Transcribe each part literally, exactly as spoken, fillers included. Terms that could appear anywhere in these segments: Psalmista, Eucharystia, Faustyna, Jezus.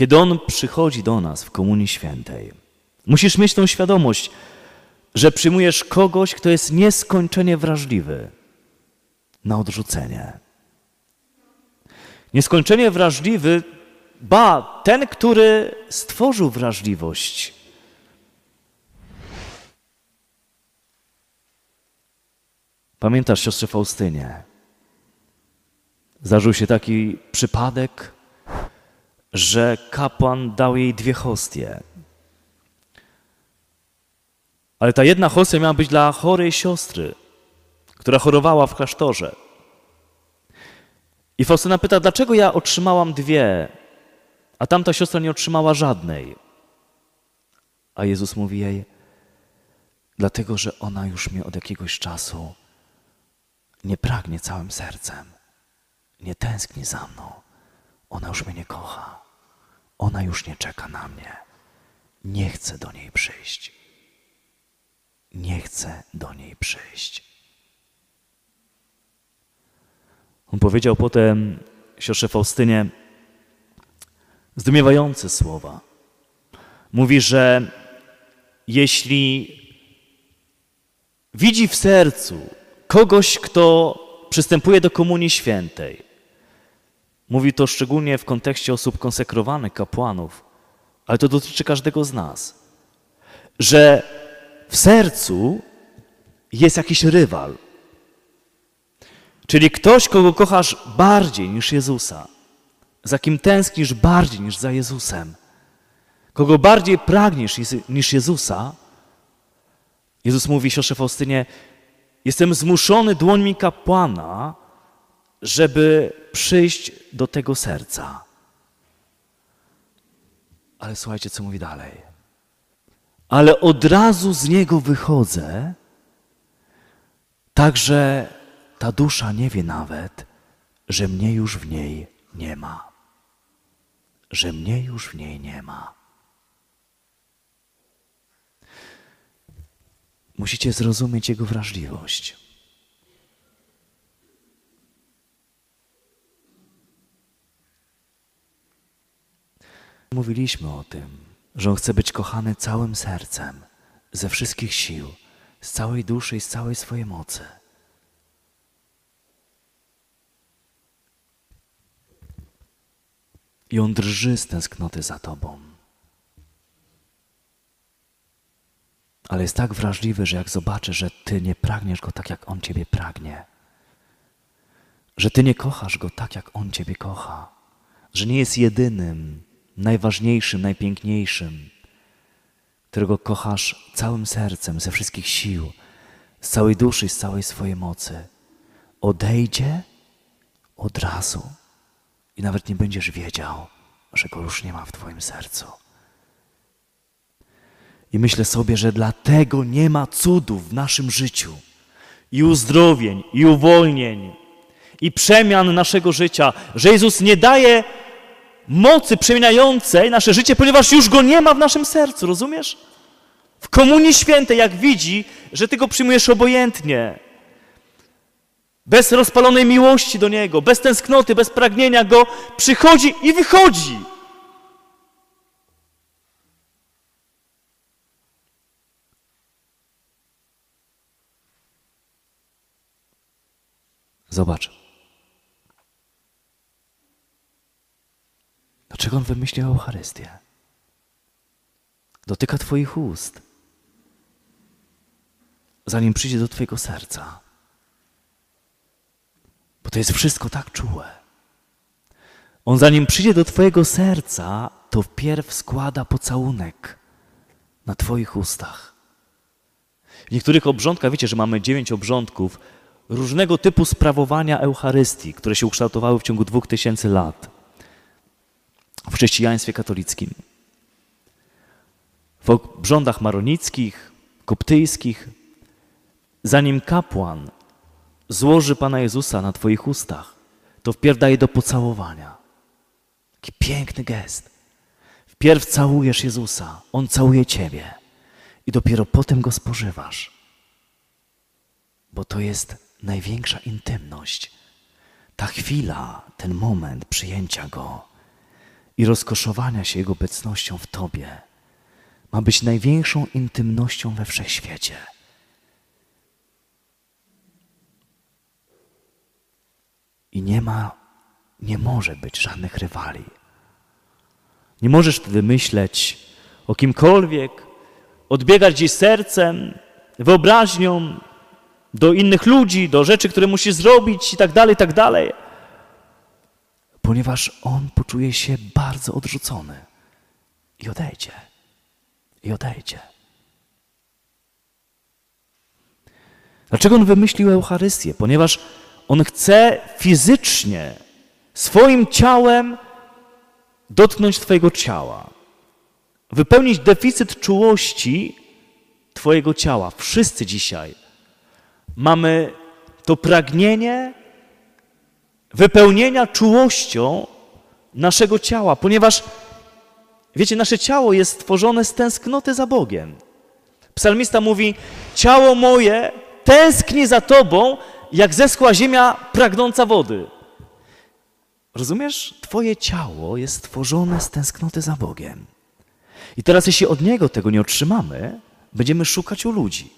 kiedy On przychodzi do nas w Komunii Świętej. Musisz mieć tą świadomość, że przyjmujesz kogoś, kto jest nieskończenie wrażliwy na odrzucenie. Nieskończenie wrażliwy, ba, ten, który stworzył wrażliwość. Pamiętasz siostrze Faustynie? Zdarzył się taki przypadek, że kapłan dał jej dwie hostie. Ale ta jedna hostia miała być dla chorej siostry, która chorowała w klasztorze. I Faustyna pyta, dlaczego ja otrzymałam dwie, a tamta siostra nie otrzymała żadnej? A Jezus mówi jej, dlatego, że ona już mnie od jakiegoś czasu nie pragnie całym sercem, nie tęskni za mną. Ona już mnie nie kocha. Ona już nie czeka na mnie. Nie chcę do niej przyjść. Nie chcę do niej przyjść. On powiedział potem siostrze Faustynie zdumiewające słowa. Mówi, że jeśli widzi w sercu kogoś, kto przystępuje do Komunii Świętej, mówi to szczególnie w kontekście osób konsekrowanych, kapłanów, ale to dotyczy każdego z nas, że w sercu jest jakiś rywal, czyli ktoś, kogo kochasz bardziej niż Jezusa, za kim tęsknisz bardziej niż za Jezusem, kogo bardziej pragniesz niż Jezusa. Jezus mówi siostrze Faustynie, jestem zmuszony dłońmi kapłana, żeby przyjść do tego serca. Ale słuchajcie, co mówi dalej. Ale od razu z niego wychodzę, tak że ta dusza nie wie nawet, że mnie już w niej nie ma. Że mnie już w niej nie ma. Musicie zrozumieć jego wrażliwość. Mówiliśmy o tym, że On chce być kochany całym sercem, ze wszystkich sił, z całej duszy i z całej swojej mocy. I On drży z tęsknoty za Tobą. Ale jest tak wrażliwy, że jak zobaczy, że Ty nie pragniesz Go tak, jak On Ciebie pragnie, że Ty nie kochasz Go tak, jak On Ciebie kocha, że nie jest jedynym, najważniejszym, najpiękniejszym, którego kochasz całym sercem, ze wszystkich sił, z całej duszy, z całej swojej mocy, odejdzie od razu i nawet nie będziesz wiedział, że Go już nie ma w Twoim sercu. I myślę sobie, że dlatego nie ma cudów w naszym życiu i uzdrowień, i uwolnień, i przemian naszego życia, że Jezus nie daje mocy przemieniającej nasze życie, ponieważ już Go nie ma w naszym sercu, rozumiesz? W Komunii Świętej, jak widzi, że Ty Go przyjmujesz obojętnie, bez rozpalonej miłości do Niego, bez tęsknoty, bez pragnienia Go, przychodzi i wychodzi. Zobacz. Dlaczego On wymyślił Eucharystię? Dotyka Twoich ust, zanim przyjdzie do Twojego serca. Bo to jest wszystko tak czułe. On zanim przyjdzie do Twojego serca, to wpierw składa pocałunek na Twoich ustach. W niektórych obrządkach, wiecie, że mamy dziewięć obrządków różnego typu sprawowania Eucharystii, które się ukształtowały w ciągu dwóch tysięcy lat w chrześcijaństwie katolickim. W obrządach maronickich, koptyjskich, zanim kapłan złoży Pana Jezusa na Twoich ustach, to wpierw daje do pocałowania. Taki piękny gest. Wpierw całujesz Jezusa, On całuje Ciebie i dopiero potem Go spożywasz. Bo to jest największa intymność. Ta chwila, ten moment przyjęcia Go i rozkoszowania się Jego obecnością w Tobie ma być największą intymnością we wszechświecie. I nie ma, nie może być żadnych rywali. Nie możesz wtedy myśleć o kimkolwiek, odbiegać gdzieś sercem, wyobraźnią do innych ludzi, do rzeczy, które musisz zrobić i tak dalej, i tak dalej. Ponieważ on poczuje się bardzo odrzucony i odejdzie, i odejdzie. Dlaczego on wymyślił Eucharystię? Ponieważ on chce fizycznie, swoim ciałem dotknąć Twojego ciała, wypełnić deficyt czułości Twojego ciała. Wszyscy dzisiaj mamy to pragnienie wypełnienia czułością naszego ciała, ponieważ, wiecie, nasze ciało jest stworzone z tęsknoty za Bogiem. Psalmista mówi, ciało moje tęskni za Tobą, jak zeschła ziemia pragnąca wody. Rozumiesz? Twoje ciało jest stworzone z tęsknoty za Bogiem. I teraz, jeśli od Niego tego nie otrzymamy, będziemy szukać u ludzi.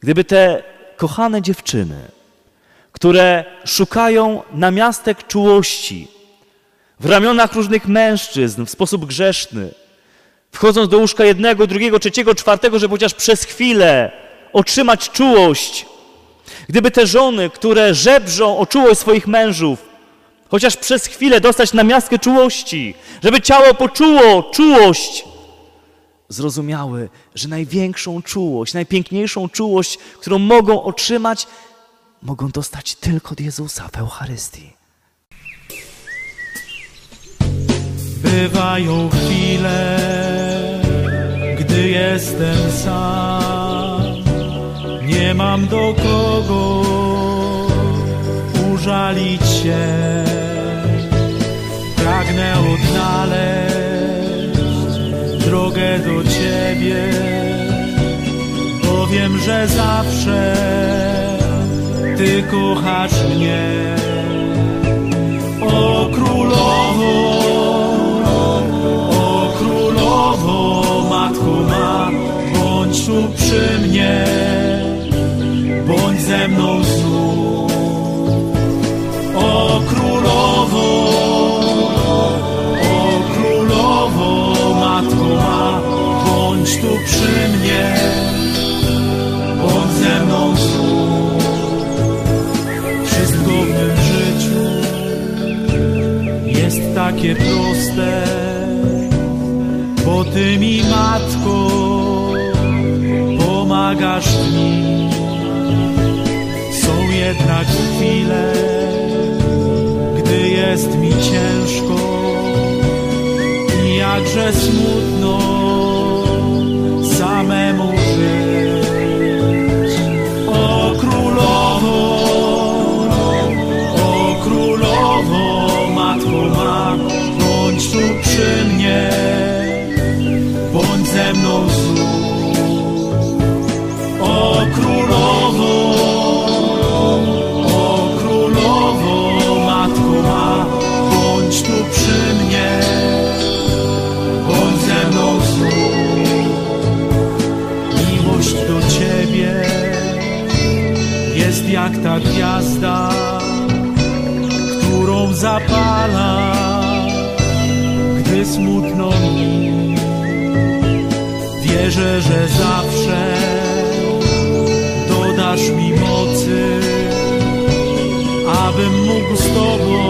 Gdyby te kochane dziewczyny, które szukają namiastek czułości w ramionach różnych mężczyzn w sposób grzeszny, wchodząc do łóżka jednego, drugiego, trzeciego, czwartego, żeby chociaż przez chwilę otrzymać czułość, gdyby te żony, które żebrzą o czułość swoich mężów, chociaż przez chwilę dostać namiastkę czułości, żeby ciało poczuło czułość, zrozumiały, że największą czułość, najpiękniejszą czułość, którą mogą otrzymać, mogą dostać tylko od Jezusa w Eucharystii. Bywają chwile, gdy jestem sam, nie mam do kogo użalić się. Pragnę odnaleźć drogę do Ciebie, bo wiem, że zawsze Ty kochasz mnie. O Królowo, o Królowo, Matko ma, bądź tu przy mnie, bądź ze mną znów. O Królowo, o Królowo, Matko ma, bądź tu przy mnie, bądź ze mną znów. Wszystko w tym życiu jest takie proste, bo Ty mi, Matko, pomagasz mi. Jednak chwile, gdy jest mi ciężko i jakże smutno samemu być. O Królowo, o Królowo, Matko ma, bądź tu przy mnie, bądź ze mną znów. O Królowo, jak ta gwiazda, którą zapala, gdy smutno mi. Wierzę, że zawsze dodasz mi mocy, abym mógł z Tobą